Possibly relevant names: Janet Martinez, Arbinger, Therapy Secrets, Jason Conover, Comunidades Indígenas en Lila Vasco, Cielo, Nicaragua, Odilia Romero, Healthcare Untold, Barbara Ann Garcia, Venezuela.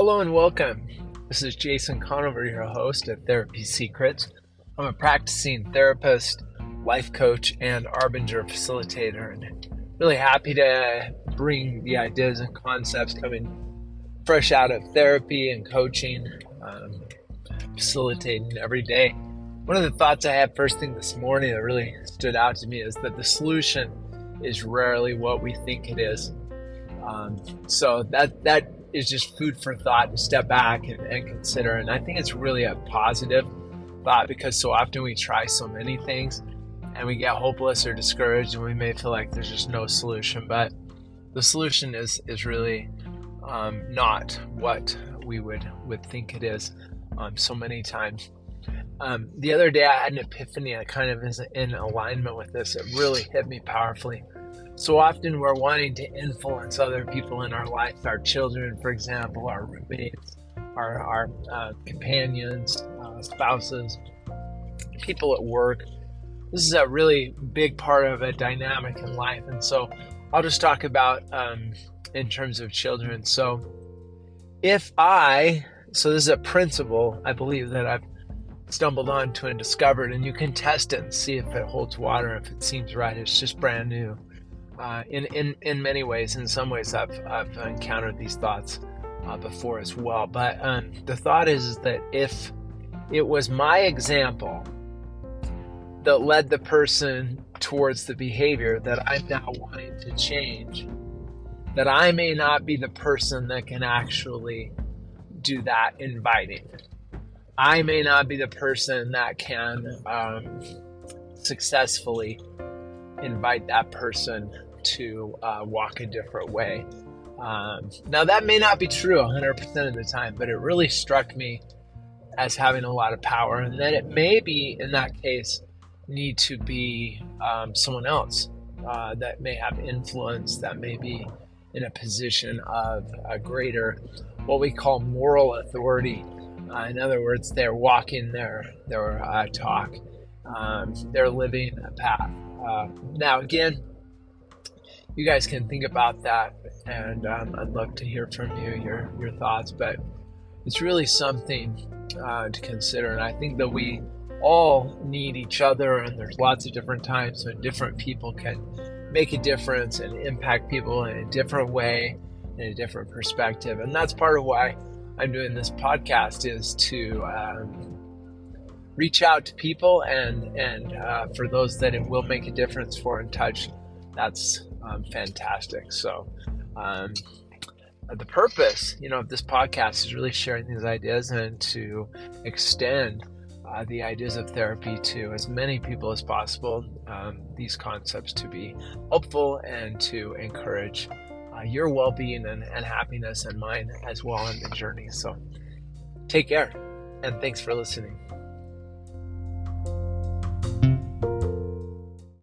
Hello and welcome. This is Jason Conover, your host at Therapy Secrets. I'm a practicing therapist, life coach, and Arbinger facilitator, and really happy to bring the ideas and concepts coming fresh out of therapy and coaching, facilitating every day. One of the thoughts I had first thing this morning that really stood out to me is that the solution is rarely what we think it is. So that is just food for thought to step back and consider. And I think it's really a positive thought, because so often we try so many things and we get hopeless or discouraged, and we may feel like there's just no solution. But the solution is really not what we would think it is so many times. The other day I had an epiphany that kind of is in alignment with this. It really hit me powerfully. So often we're wanting to influence other people in our life, our children, for example, our roommates, our companions, spouses, people at work. This is a really big part of a dynamic in life. And so I'll just talk about in terms of children. So this is a principle I believe that I've stumbled onto and discovered, and you can test it and see if it holds water, if it seems right. It's just brand new. In many ways, in some ways, I've encountered these thoughts before as well. But the thought is that if it was my example that led the person towards the behavior that I'm now wanting to change, that I may not be the person that can actually do that inviting. I may not be the person that can successfully invite that person to walk a different way. Now that may not be true 100% of the time, but it really struck me as having a lot of power, and that it may be, in that case, need to be someone else that may have influence, that may be in a position of a greater, what we call moral authority. In other words, they're walking their talk. They're living a path. Now, again, you guys can think about that, and I'd love to hear from you, your thoughts, but it's really something to consider. And I think that we all need each other, and there's lots of different times when different people can make a difference and impact people in a different way, in a different perspective. And that's part of why I'm doing this podcast, is to reach out to people, and for those that it will make a difference for and touch, that's fantastic. So the purpose, of this podcast is really sharing these ideas and to extend the ideas of therapy to as many people as possible, these concepts to be helpful and to encourage your well-being and happiness, and mine as well, in the journey. So take care, and thanks for listening.